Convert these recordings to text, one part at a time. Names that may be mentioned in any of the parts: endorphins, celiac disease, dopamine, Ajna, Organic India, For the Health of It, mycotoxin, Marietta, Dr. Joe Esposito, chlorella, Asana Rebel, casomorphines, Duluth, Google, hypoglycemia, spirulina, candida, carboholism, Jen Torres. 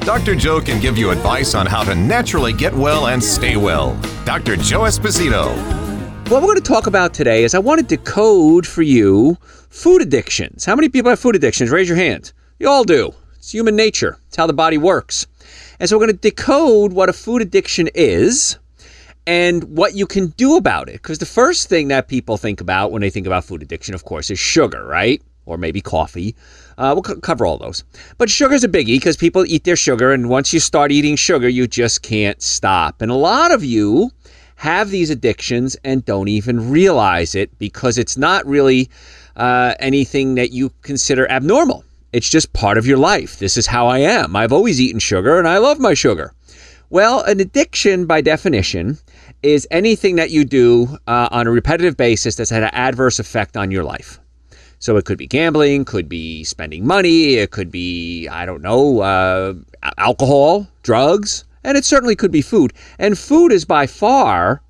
Dr. Joe can give you advice on how to naturally get well and stay well. Dr. Joe Esposito. What we're going to talk about today is I want to decode for you food addictions. How many people have food addictions? Raise your hand. You all do. It's human nature. It's how the body works. And so we're going to decode what a food addiction is and what you can do about it. Because the first thing that people think about when they think about food addiction, of course, is sugar, right? Or maybe coffee. We'll cover all those. But sugar's a biggie because people eat their sugar, and once you start eating sugar, you just can't stop. And a lot of you have these addictions and don't even realize it because it's not really anything that you consider abnormal. It's just part of your life. This is how I am. I've always eaten sugar, and I love my sugar. Well, an addiction, by definition, is anything that you do on a repetitive basis that's had an adverse effect on your life. So it could be gambling, could be spending money, it could be, alcohol, drugs, and it certainly could be food. And food is by far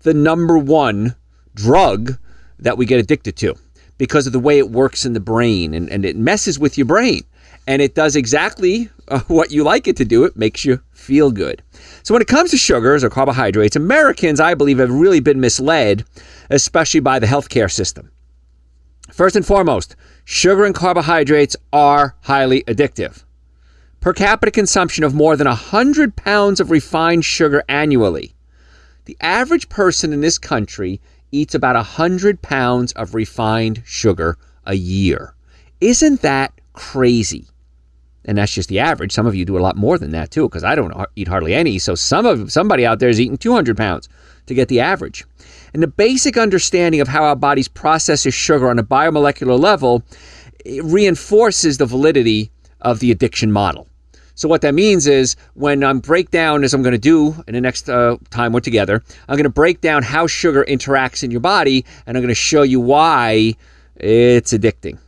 the number one drug that we get addicted to because of the way it works in the brain, and it messes with your brain. And it does exactly what you like it to do. It makes you feel good. So when it comes to sugars or carbohydrates, Americans, I believe, have really been misled, especially by the healthcare system. First and foremost, sugar and carbohydrates are highly addictive. Per capita consumption of more than 100 pounds of refined sugar annually. The average person in this country eats about 100 pounds of refined sugar a year. Isn't that crazy? And that's just the average. Some of you do a lot more than that, too, because I don't eat hardly any. So somebody out there is eating 200 pounds to get the average. And the basic understanding of how our bodies processes sugar on a biomolecular level, it reinforces the validity of the addiction model. So what that means is when I break down, as I'm going to do in the next time we're together, I'm going to break down how sugar interacts in your body, and I'm going to show you why it's addicting.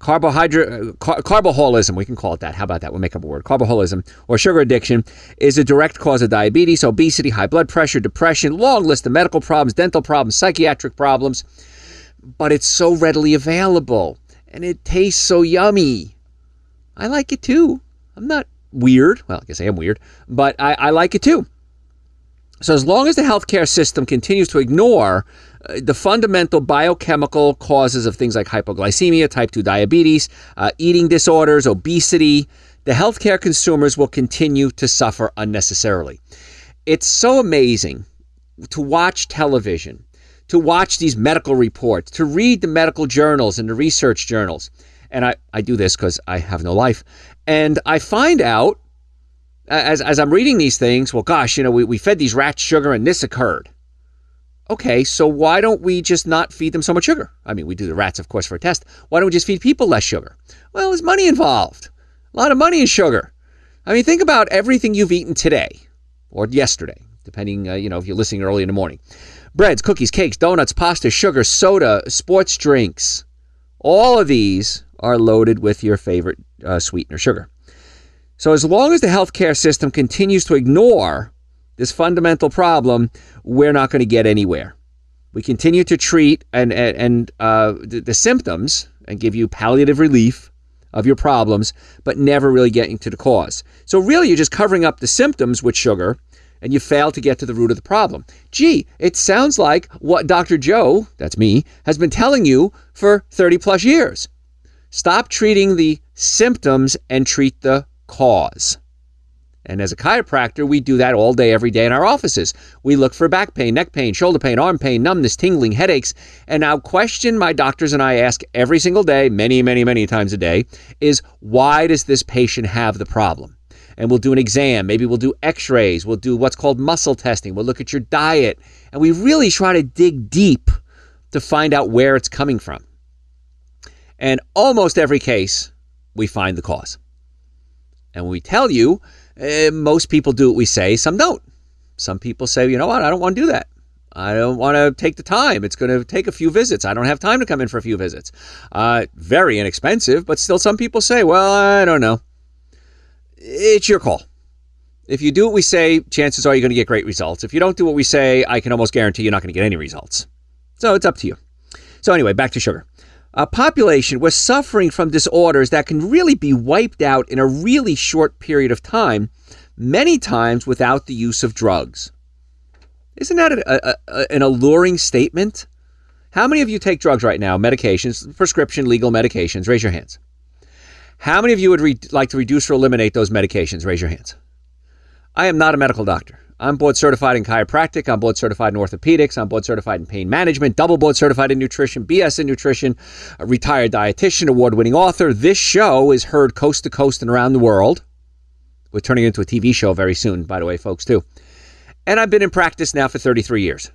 Carboholism, we can call it that. How about that? We'll make up a word. Carboholism, or sugar addiction, is a direct cause of diabetes, obesity, high blood pressure, depression, long list of medical problems, dental problems, psychiatric problems. But it's so readily available, and it tastes so yummy. I like it too. I'm not weird. Well, I guess I am weird, but I like it too. So as long as the healthcare system continues to ignore the fundamental biochemical causes of things like hypoglycemia, type 2 diabetes, eating disorders, obesity, the healthcare consumers will continue to suffer unnecessarily. It's so amazing to watch television, to watch these medical reports, to read the medical journals and the research journals. And I do this because I have no life. And I find out, As I'm reading these things, well, gosh, we fed these rats sugar and this occurred. Okay, so why don't we just not feed them so much sugar? I mean, we do the rats, of course, for a test. Why don't we just feed people less sugar? Well, there's money involved. A lot of money in sugar. I mean, think about everything you've eaten today or yesterday, depending, if you're listening early in the morning. Breads, cookies, cakes, donuts, pasta, sugar, soda, sports drinks. All of these are loaded with your favorite sweetener, sugar. So as long as the healthcare system continues to ignore this fundamental problem, we're not going to get anywhere. We continue to treat the symptoms and give you palliative relief of your problems, but never really getting to the cause. So really, you're just covering up the symptoms with sugar, and you fail to get to the root of the problem. Gee, it sounds like what Dr. Joe, that's me, has been telling you for 30 plus years. Stop treating the symptoms and treat the cause. And as a chiropractor, we do that all day, every day in our offices. We look for back pain, neck pain, shoulder pain, arm pain, numbness, tingling, headaches. And our question my doctors and I ask every single day, many, many, many times a day, is why does this patient have the problem? And we'll do an exam. Maybe we'll do x-rays. We'll do what's called muscle testing. We'll look at your diet. And we really try to dig deep to find out where it's coming from. And almost every case, we find the cause. And when we tell you, most people do what we say, some don't. Some people say, you know what, I don't want to do that. I don't want to take the time. It's going to take a few visits. I don't have time to come in for a few visits. Very inexpensive, but still some people say, well, I don't know. It's your call. If you do what we say, chances are you're going to get great results. If you don't do what we say, I can almost guarantee you're not going to get any results. So it's up to you. So anyway, back to sugar. Our population was suffering from disorders that can really be wiped out in a really short period of time, many times without the use of drugs. Isn't that an alluring statement? How many of you take drugs right now, medications, prescription, legal medications? Raise your hands. How many of you would like to reduce or eliminate those medications? Raise your hands. I am not a medical doctor. I'm board certified in chiropractic. I'm board certified in orthopedics. I'm board certified in pain management, double board certified in nutrition, BS in nutrition, a retired dietitian, award-winning author. This show is heard coast to coast and around the world. We're turning it into a TV show very soon, by the way, folks, too. And I've been in practice now for 33 years.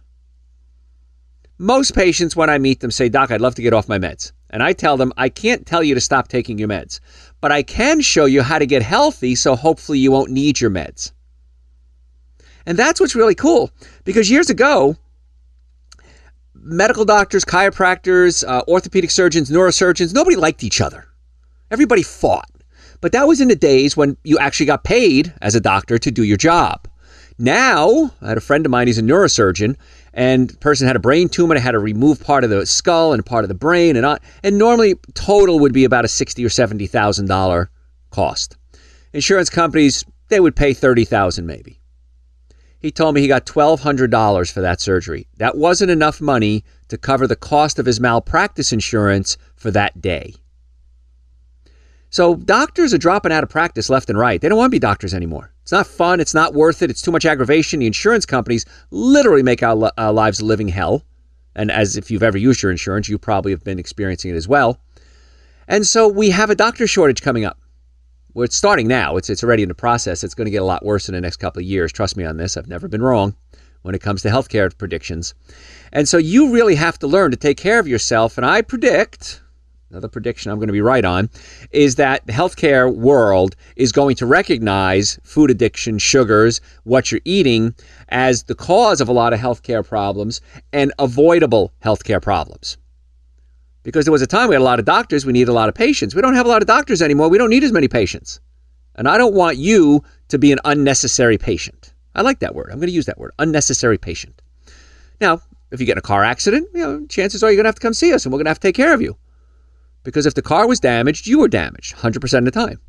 Most patients, when I meet them, say, Doc, I'd love to get off my meds. And I tell them, I can't tell you to stop taking your meds, but I can show you how to get healthy so hopefully you won't need your meds. And that's what's really cool, because years ago, medical doctors, chiropractors, orthopedic surgeons, neurosurgeons, nobody liked each other. Everybody fought. But that was in the days when you actually got paid as a doctor to do your job. Now, I had a friend of mine, he's a neurosurgeon, and the person had a brain tumor and had to remove part of the skull and part of the brain. And normally, total would be about a $60,000 or $70,000 cost. Insurance companies, they would pay $30,000 maybe. He told me he got $1,200 for that surgery. That wasn't enough money to cover the cost of his malpractice insurance for that day. So doctors are dropping out of practice left and right. They don't want to be doctors anymore. It's not fun. It's not worth it. It's too much aggravation. The insurance companies literally make our lives a living hell. And as if you've ever used your insurance, you probably have been experiencing it as well. And so we have a doctor shortage coming up. Well, it's starting now. It's already in the process. It's going to get a lot worse in the next couple of years. Trust me on this. I've never been wrong when it comes to healthcare predictions. And so you really have to learn to take care of yourself. And I predict, another prediction I'm going to be right on, is that the healthcare world is going to recognize food addiction, sugars, what you're eating as the cause of a lot of healthcare problems and avoidable healthcare problems. Because there was a time we had a lot of doctors, we needed a lot of patients. We don't have a lot of doctors anymore. We don't need as many patients. And I don't want you to be an unnecessary patient. I like that word. I'm going to use that word, unnecessary patient. Now, if you get in a car accident, you know, chances are you're going to have to come see us and we're going to have to take care of you. Because if the car was damaged, you were damaged 100% of the time.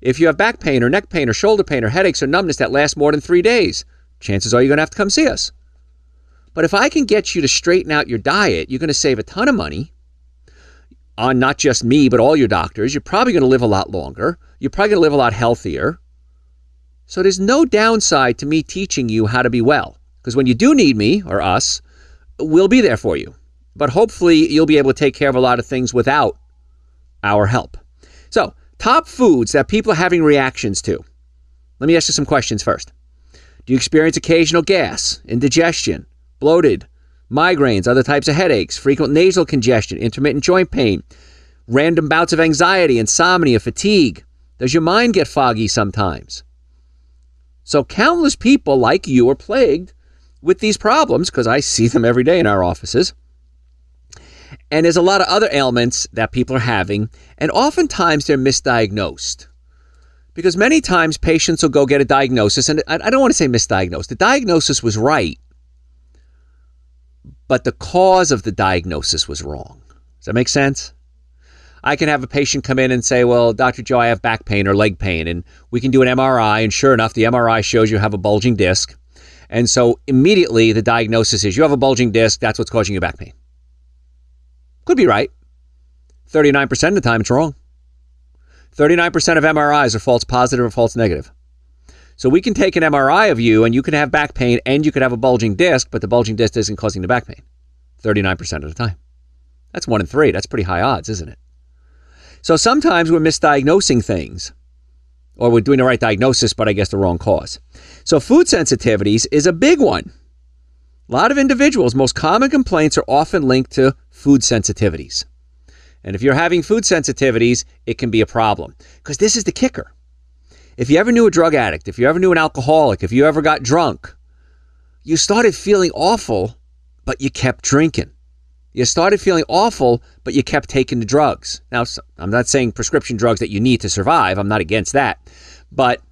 If you have back pain or neck pain or shoulder pain or headaches or numbness that lasts more than 3 days, chances are you're going to have to come see us. But if I can get you to straighten out your diet, you're going to save a ton of money on not just me, but all your doctors. You're probably going to live a lot longer. You're probably going to live a lot healthier. So there's no downside to me teaching you how to be well. Because when you do need me or us, we'll be there for you. But hopefully you'll be able to take care of a lot of things without our help. So top foods that people are having reactions to. Let me ask you some questions first. Do you experience occasional gas, indigestion, bloated, migraines, other types of headaches, frequent nasal congestion, intermittent joint pain, random bouts of anxiety, insomnia, fatigue? Does your mind get foggy sometimes? So countless people like you are plagued with these problems because I see them every day in our offices. And there's a lot of other ailments that people are having, and oftentimes they're misdiagnosed. Because many times patients will go get a diagnosis, and I don't want to say misdiagnosed. The diagnosis was right, but the cause of the diagnosis was wrong. Does that make sense? I can have a patient come in and say, well, Dr. Joe, I have back pain or leg pain, and we can do an MRI, and sure enough, the MRI shows you have a bulging disc. And so immediately the diagnosis is you have a bulging disc, that's what's causing your back pain. Could be right. 39% of the time it's wrong. 39% of MRIs are false positive or false negative. So we can take an MRI of you and you can have back pain and you could have a bulging disc, but the bulging disc isn't causing the back pain 39% of the time. That's 1 in 3. That's pretty high odds, isn't it? So sometimes we're misdiagnosing things or we're doing the right diagnosis, but I guess the wrong cause. So food sensitivities is a big one. A lot of individuals, most common complaints are often linked to food sensitivities. And if you're having food sensitivities, it can be a problem because this is the kicker. If you ever knew a drug addict, if you ever knew an alcoholic, if you ever got drunk, you started feeling awful, but you kept drinking. You started feeling awful, but you kept taking the drugs. Now, I'm not saying prescription drugs that you need to survive. I'm not against that. But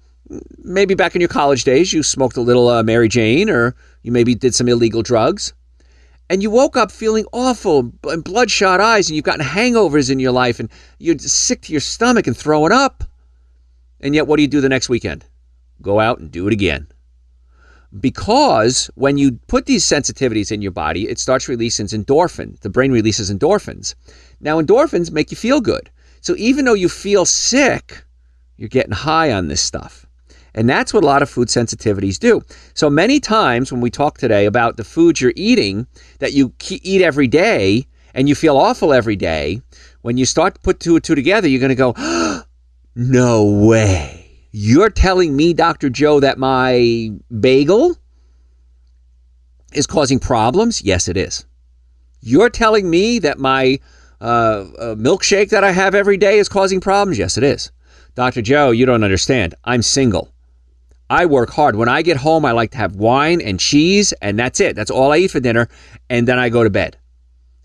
maybe back in your college days, you smoked a little Mary Jane, or you maybe did some illegal drugs. And you woke up feeling awful and bloodshot eyes, and you've gotten hangovers in your life, and you're sick to your stomach and throwing up. And yet, what do you do the next weekend? Go out and do it again. Because when you put these sensitivities in your body, it starts releasing endorphins. The brain releases endorphins. Now, endorphins make you feel good. So even though you feel sick, you're getting high on this stuff. And that's what a lot of food sensitivities do. So many times when we talk today about the foods you're eating, that you eat every day and you feel awful every day, when you start to put two and two together, you're going to go, oh, no way. You're telling me, Dr. Joe, that my bagel is causing problems? Yes, it is. You're telling me that my milkshake that I have every day is causing problems? Yes, it is. Dr. Joe, you don't understand. I'm single. I work hard. When I get home, I like to have wine and cheese, and that's it. That's all I eat for dinner, and then I go to bed.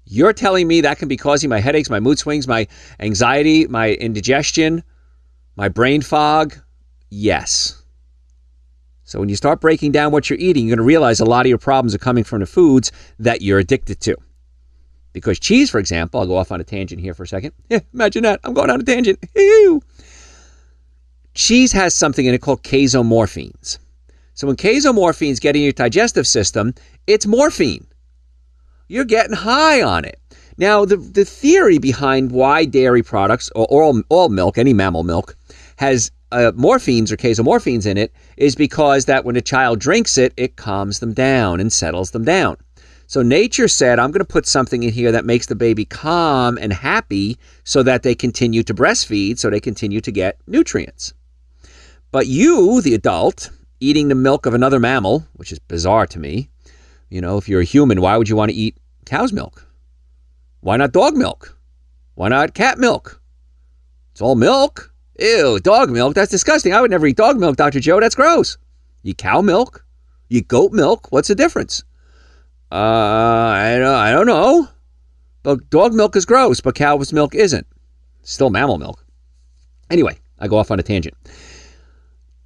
You're telling me that can be causing my headaches, my mood swings, my anxiety, my indigestion, my brain fog? Yes. So when you start breaking down what you're eating, you're going to realize a lot of your problems are coming from the foods that you're addicted to. Because cheese, for example, I'll go off on a tangent here for a second. Yeah, imagine that. I'm going on a tangent. Ew. Cheese has something in it called casomorphines. So when casomorphines get in your digestive system, it's morphine. You're getting high on it. Now, the theory behind why dairy products, or all milk, any mammal milk, has morphines or casomorphines in it is because that when a child drinks it, it calms them down and settles them down. So nature said, I'm going to put something in here that makes the baby calm and happy so that they continue to breastfeed, so they continue to get nutrients. But you, the adult, eating the milk of another mammal, which is bizarre to me, you know, if you're a human, why would you want to eat cow's milk? Why not dog milk? Why not cat milk? It's all milk. Ew, dog milk, that's disgusting. I would never eat dog milk, Dr. Joe, that's gross. You cow milk? You goat milk? What's the difference? I don't know. But dog milk is gross, but cow's milk isn't. Still mammal milk. Anyway, I go off on a tangent.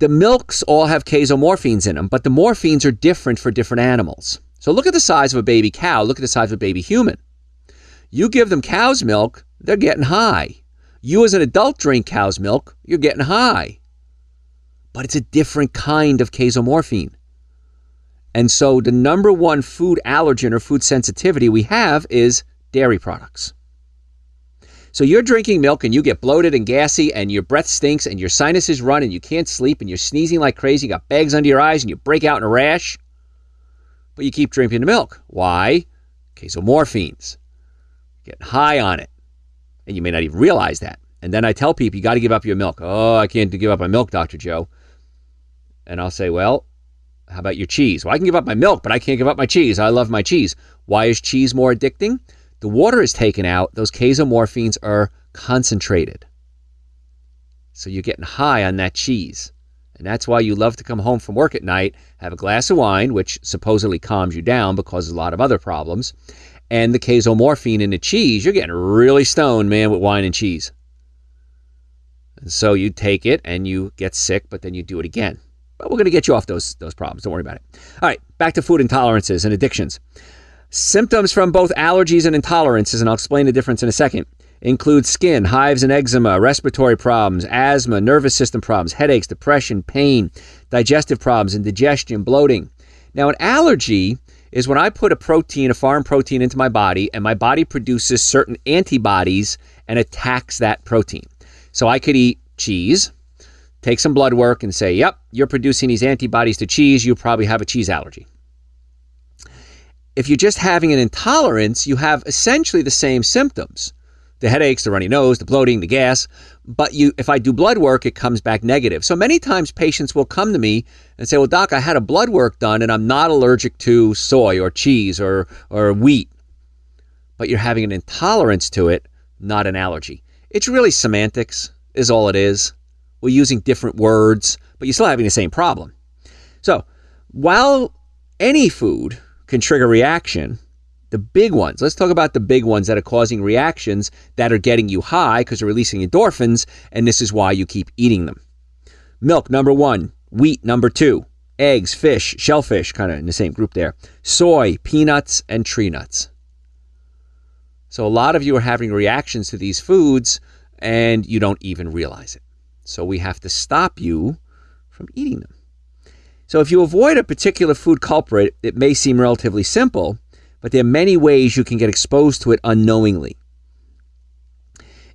The milks all have casomorphines in them, but the morphines are different for different animals. So look at the size of a baby cow, look at the size of a baby human. You give them cow's milk, they're getting high. You as an adult drink cow's milk, you're getting high. But it's a different kind of casomorphine. And so the number one food allergen or food sensitivity we have is dairy products. So you're drinking milk and you get bloated and gassy and your breath stinks and your sinuses run and you can't sleep and you're sneezing like crazy, you got bags under your eyes and you break out in a rash. But you keep drinking the milk. Why? Casomorphines. Getting high on it. And you may not even realize that. And then I tell people, you got to give up your milk. Oh, I can't give up my milk, Dr. Joe. And I'll say, well, how about your cheese? Well, I can give up my milk, but I can't give up my cheese. I love my cheese. Why is cheese more addicting? The water is taken out. Those casomorphines are concentrated. So you're getting high on that cheese. And that's why you love to come home from work at night, have a glass of wine, which supposedly calms you down but causes a lot of other problems. And the casomorphine in the cheese, you're getting really stoned, man, with wine and cheese. And so you take it and you get sick, but then you do it again. But we're going to get you off those problems. Don't worry about it. All right, back to food intolerances and addictions. Symptoms from both allergies and intolerances, and I'll explain the difference in a second, include skin, hives and eczema, respiratory problems, asthma, nervous system problems, headaches, depression, pain, digestive problems, indigestion, bloating. Now, an allergy is when I put a protein, a foreign protein into my body, and my body produces certain antibodies and attacks that protein. So I could eat cheese, take some blood work and say, yep, you're producing these antibodies to cheese, you probably have a cheese allergy. If you're just having an intolerance, you have essentially the same symptoms, the headaches, the runny nose, the bloating, the gas, but if I do blood work, it comes back negative. So many times patients will come to me and say, well, doc, I had a blood work done and I'm not allergic to soy or cheese or wheat, but you're having an intolerance to it, not an allergy. It's really semantics is all it is. We're using different words, but you're still having the same problem. So while any food can trigger reaction. The big ones, let's talk about the big ones that are causing reactions that are getting you high because they're releasing endorphins, and this is why you keep eating them. Milk, number one. Wheat, number two. Eggs, fish, shellfish, kind of in the same group there. Soy, peanuts, and tree nuts. So a lot of you are having reactions to these foods and you don't even realize it. So we have to stop you from eating them. So if you avoid a particular food culprit, it may seem relatively simple, but there are many ways you can get exposed to it unknowingly.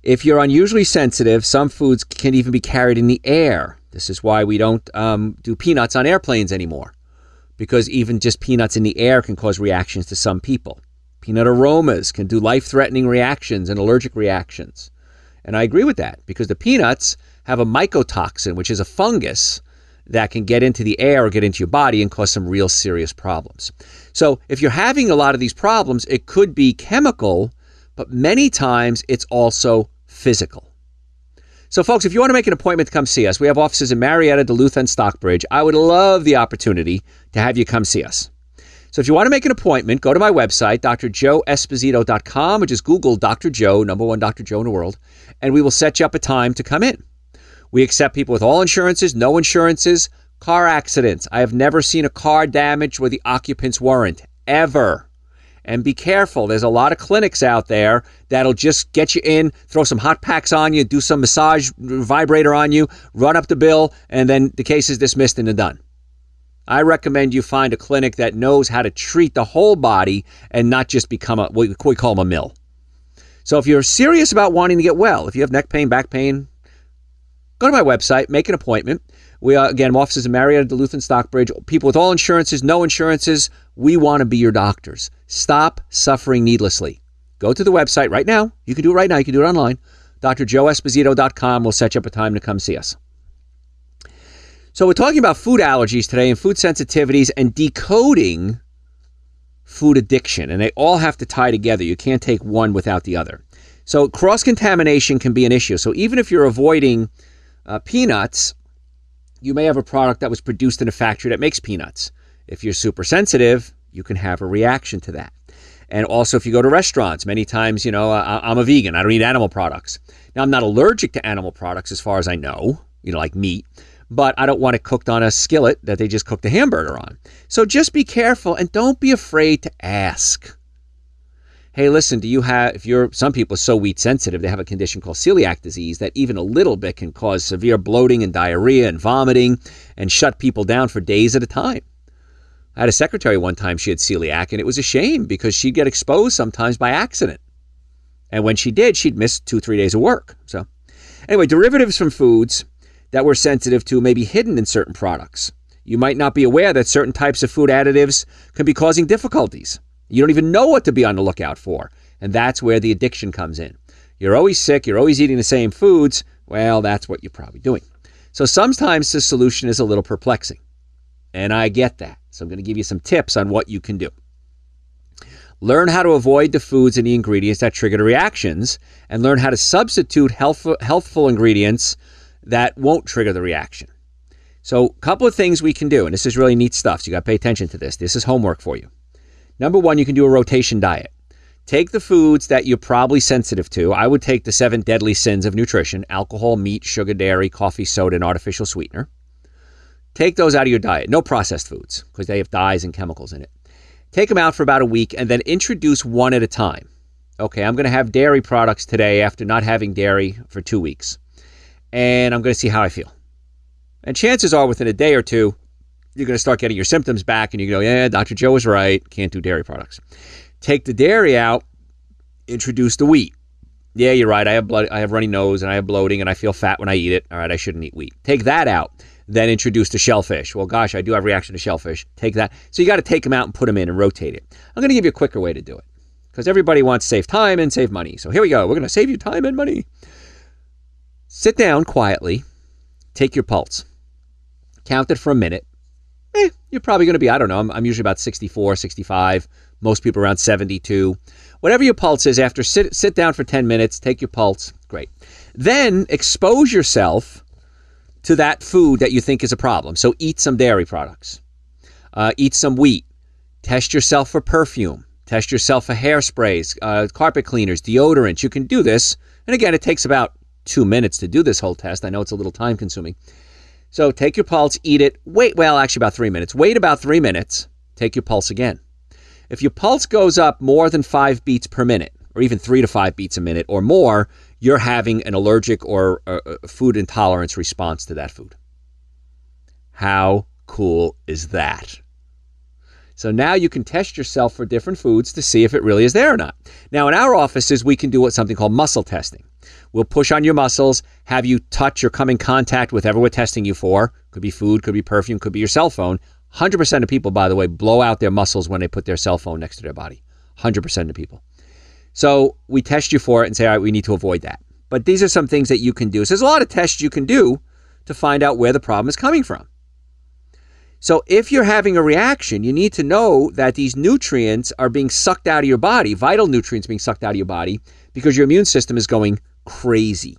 If you're unusually sensitive, some foods can even be carried in the air. This is why we don't do peanuts on airplanes anymore, because even just peanuts in the air can cause reactions to some people. Peanut aromas can do life-threatening reactions and allergic reactions. And I agree with that, because the peanuts have a mycotoxin, which is a fungus that can get into the air or get into your body and cause some real serious problems. So if you're having a lot of these problems, it could be chemical, but many times it's also physical. So folks, if you want to make an appointment to come see us, we have offices in Marietta, Duluth, and Stockbridge. I would love the opportunity to have you come see us. So if you want to make an appointment, go to my website, drjoeesposito.com, or just Google Dr. Joe, number one Dr. Joe in the world, and we will set you up a time to come in. We accept people with all insurances, no insurances, car accidents. I have never seen a car damaged where the occupants weren't, ever. And be careful. There's a lot of clinics out there that'll just get you in, throw some hot packs on you, do some massage vibrator on you, run up the bill, and then the case is dismissed and done. I recommend you find a clinic that knows how to treat the whole body and not just become a, what we call them, a mill. So if you're serious about wanting to get well, if you have neck pain, back pain, go to my website, make an appointment. We are, again, offices in Marietta, Duluth, and Stockbridge. People with all insurances, no insurances, we want to be your doctors. Stop suffering needlessly. Go to the website right now. You can do it right now. You can do it online. DrJoeEsposito.com will set you up a time to come see us. So we're talking about food allergies today and food sensitivities and decoding food addiction. And they all have to tie together. You can't take one without the other. So cross-contamination can be an issue. So even if you're avoiding peanuts, you may have a product that was produced in a factory that makes peanuts. If you're super sensitive, you can have a reaction to that. And also, if you go to restaurants, many times, you know, I'm a vegan. I don't eat animal products. Now, I'm not allergic to animal products as far as I know, you know, like meat, but I don't want it cooked on a skillet that they just cooked a hamburger on. So just be careful and don't be afraid to ask. Hey, listen, do you have, if you're, some people are so wheat sensitive, they have a condition called celiac disease that even a little bit can cause severe bloating and diarrhea and vomiting and shut people down for days at a time. I had a secretary one time, she had celiac, and it was a shame because she'd get exposed sometimes by accident. And when she did, she'd miss 2-3 days of work. So anyway, derivatives from foods that we're sensitive to may be hidden in certain products. You might not be aware that certain types of food additives can be causing difficulties. You don't even know what to be on the lookout for. And that's where the addiction comes in. You're always sick. You're always eating the same foods. Well, that's what you're probably doing. So sometimes the solution is a little perplexing. And I get that. So I'm going to give you some tips on what you can do. Learn how to avoid the foods and the ingredients that trigger the reactions, and learn how to substitute healthful ingredients that won't trigger the reaction. So a couple of things we can do, and this is really neat stuff. So you got to pay attention to this. This is homework for you. Number one, you can do a rotation diet. Take the foods that you're probably sensitive to. I would take the 7 deadly sins of nutrition: alcohol, meat, sugar, dairy, coffee, soda, and artificial sweetener. Take those out of your diet. No processed foods because they have dyes and chemicals in it. Take them out for about a week and then introduce one at a time. Okay, I'm going to have dairy products today after not having dairy for 2 weeks. And I'm going to see how I feel. And chances are within a day or two, you're going to start getting your symptoms back and you go, yeah, Dr. Joe was right. Can't do dairy products. Take the dairy out, introduce the wheat. Yeah, you're right. I have blood. I have runny nose and I have bloating and I feel fat when I eat it. All right, I shouldn't eat wheat. Take that out. Then introduce the shellfish. Well, gosh, I do have a reaction to shellfish. Take that. So you got to take them out and put them in and rotate it. I'm going to give you a quicker way to do it because everybody wants to save time and save money. So here we go. We're going to save you time and money. Sit down quietly. Take your pulse. Count it for a minute. You're probably going to be, I don't know, I'm usually about 64, 65, most people around 72. Whatever your pulse is, after sit down for 10 minutes, take your pulse, great. Then expose yourself to that food that you think is a problem. So eat some dairy products, eat some wheat, Test yourself for perfume. Test yourself for hairsprays, carpet cleaners, deodorants. You can do this. And again, it takes about 2 minutes to do this whole test. I know it's a little time consuming. So take your pulse, eat it, wait, well, actually about 3 minutes. Wait about 3 minutes, take your pulse again. If your pulse goes up more than 5 beats per minute, or even 3 to 5 beats a minute or more, you're having an allergic or food intolerance response to that food. How cool is that? So now you can test yourself for different foods to see if it really is there or not. Now in our offices, we can do something called muscle testing. We'll push on your muscles, have you touch or come in contact with whatever we're testing you for. Could be food, could be perfume, could be your cell phone. 100% of people, by the way, blow out their muscles when they put their cell phone next to their body. 100% of people. So we test you for it and say, all right, we need to avoid that. But these are some things that you can do. So there's a lot of tests you can do to find out where the problem is coming from. So if you're having a reaction, you need to know that these nutrients are being sucked out of your body, vital nutrients being sucked out of your body, because your immune system is going crazy.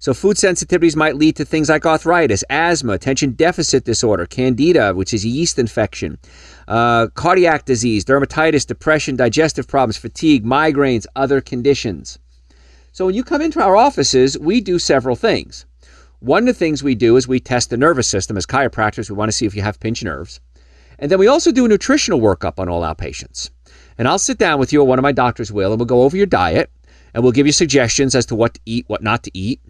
So food sensitivities might lead to things like arthritis, asthma, attention deficit disorder, candida, which is a yeast infection, cardiac disease, dermatitis, depression, digestive problems, fatigue, migraines, other conditions. So when you come into our offices, we do several things. One of the things we do is we test the nervous system. As chiropractors, we want to see if you have pinched nerves. And then we also do a nutritional workup on all our patients. And I'll sit down with you, or one of my doctors will, and we'll go over your diet, and we'll give you suggestions as to what to eat, what not to eat.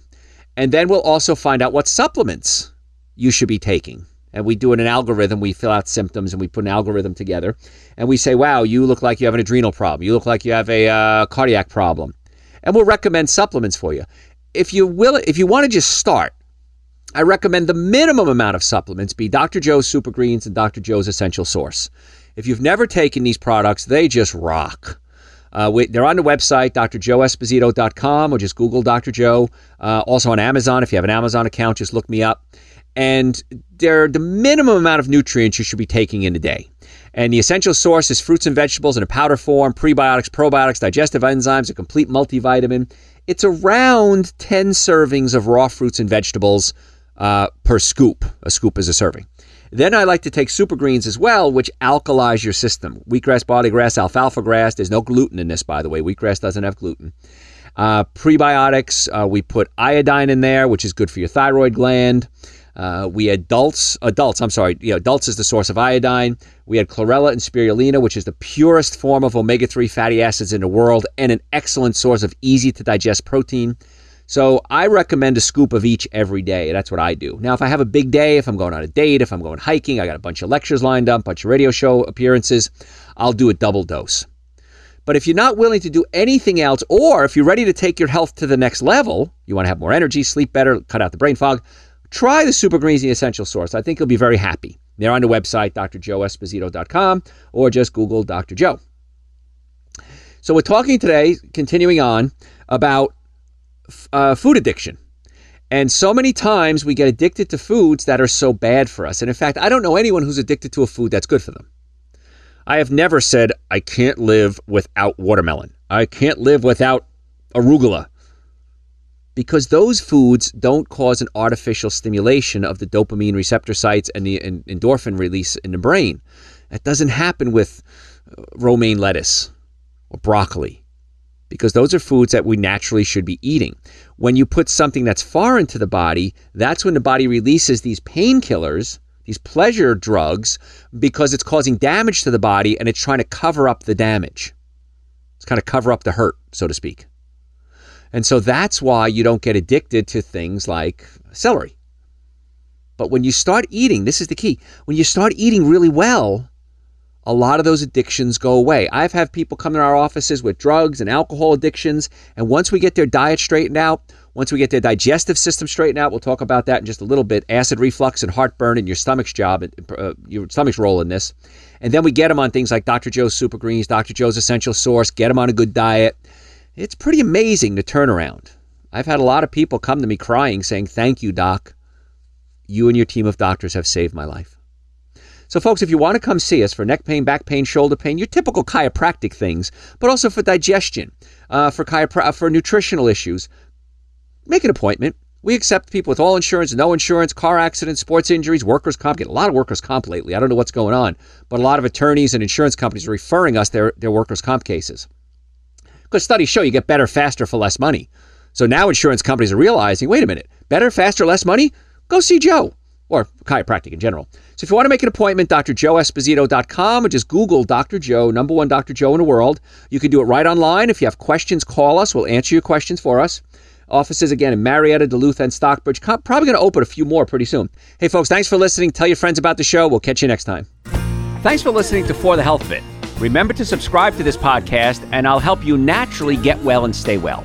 And then we'll also find out what supplements you should be taking. And we do an algorithm. We fill out symptoms, and we put an algorithm together. And we say, wow, you look like you have an adrenal problem. You look like you have a cardiac problem. And we'll recommend supplements for you. If you want to just start, I recommend the minimum amount of supplements be Dr. Joe's Super Greens and Dr. Joe's Essential Source. If you've never taken these products, they just rock. They're on the website, drjoeesposito.com, or just Google Dr. Joe. Also on Amazon, if you have an Amazon account, just look me up. And they're the minimum amount of nutrients you should be taking in a day. And the essential source is fruits and vegetables in a powder form, prebiotics, probiotics, digestive enzymes, a complete multivitamin. It's around 10 servings of raw fruits and vegetables per scoop. A scoop is a serving. Then I like to take super greens as well, which alkalize your system. Wheatgrass, barley grass, alfalfa grass. There's no gluten in this, by the way. Wheatgrass doesn't have gluten. Prebiotics, we put iodine in there, which is good for your thyroid gland. Adults is the source of iodine. We had chlorella and spirulina, which is the purest form of omega-3 fatty acids in the world and an excellent source of easy-to-digest protein. So I recommend a scoop of each every day. That's what I do. Now, if I have a big day, if I'm going on a date, if I'm going hiking, I got a bunch of lectures lined up, a bunch of radio show appearances, I'll do a double dose. But if you're not willing to do anything else, or if you're ready to take your health to the next level, you want to have more energy, sleep better, cut out the brain fog, try the Super Greens and the Essential Source. I think you'll be very happy. They're on the website, drjoeesposito.com, or just Google Dr. Joe. So we're talking today, continuing on, about food addiction. And so many times we get addicted to foods that are so bad for us. And in fact, I don't know anyone who's addicted to a food that's good for them. I have never said, I can't live without watermelon. I can't live without arugula. Because those foods don't cause an artificial stimulation of the dopamine receptor sites and the endorphin release in the brain. That doesn't happen with romaine lettuce or broccoli, because those are foods that we naturally should be eating. When you put something that's foreign to the body, that's when the body releases these painkillers, these pleasure drugs, because it's causing damage to the body and it's trying to cover up the damage. It's kind of cover up the hurt, so to speak. And so that's why you don't get addicted to things like celery. But when you start eating, this is the key, when you start eating really well, a lot of those addictions go away. I've had people come to our offices with drugs and alcohol addictions, and once we get their diet straightened out, once we get their digestive system straightened out, we'll talk about that in just a little bit, acid reflux and heartburn and your stomach's role in this. And then we get them on things like Dr. Joe's Super Greens, Dr. Joe's Essential Source, get them on a good diet. It's pretty amazing the turnaround. I've had a lot of people come to me crying saying, thank you, doc. You and your team of doctors have saved my life. So folks, if you want to come see us for neck pain, back pain, shoulder pain, your typical chiropractic things, but also for digestion, for nutritional issues, make an appointment. We accept people with all insurance, no insurance, car accidents, sports injuries, workers' comp. Get a lot of workers' comp lately. I don't know what's going on, but a lot of attorneys and insurance companies are referring us their workers' comp cases. Because studies show you get better, faster for less money. So now insurance companies are realizing, wait a minute, better, faster, less money? Go see Joe, or chiropractic in general. So if you want to make an appointment, drjoeesposito.com, or just Google Dr. Joe, #1 Dr. Joe in the world. You can do it right online. If you have questions, call us. We'll answer your questions for us. Offices, again, in Marietta, Duluth, and Stockbridge. Probably going to open a few more pretty soon. Hey, folks, thanks for listening. Tell your friends about the show. We'll catch you next time. Thanks for listening to For the Health of It. Remember to subscribe to this podcast, and I'll help you naturally get well and stay well.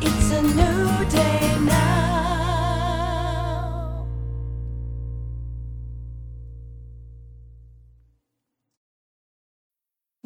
It's a new day now.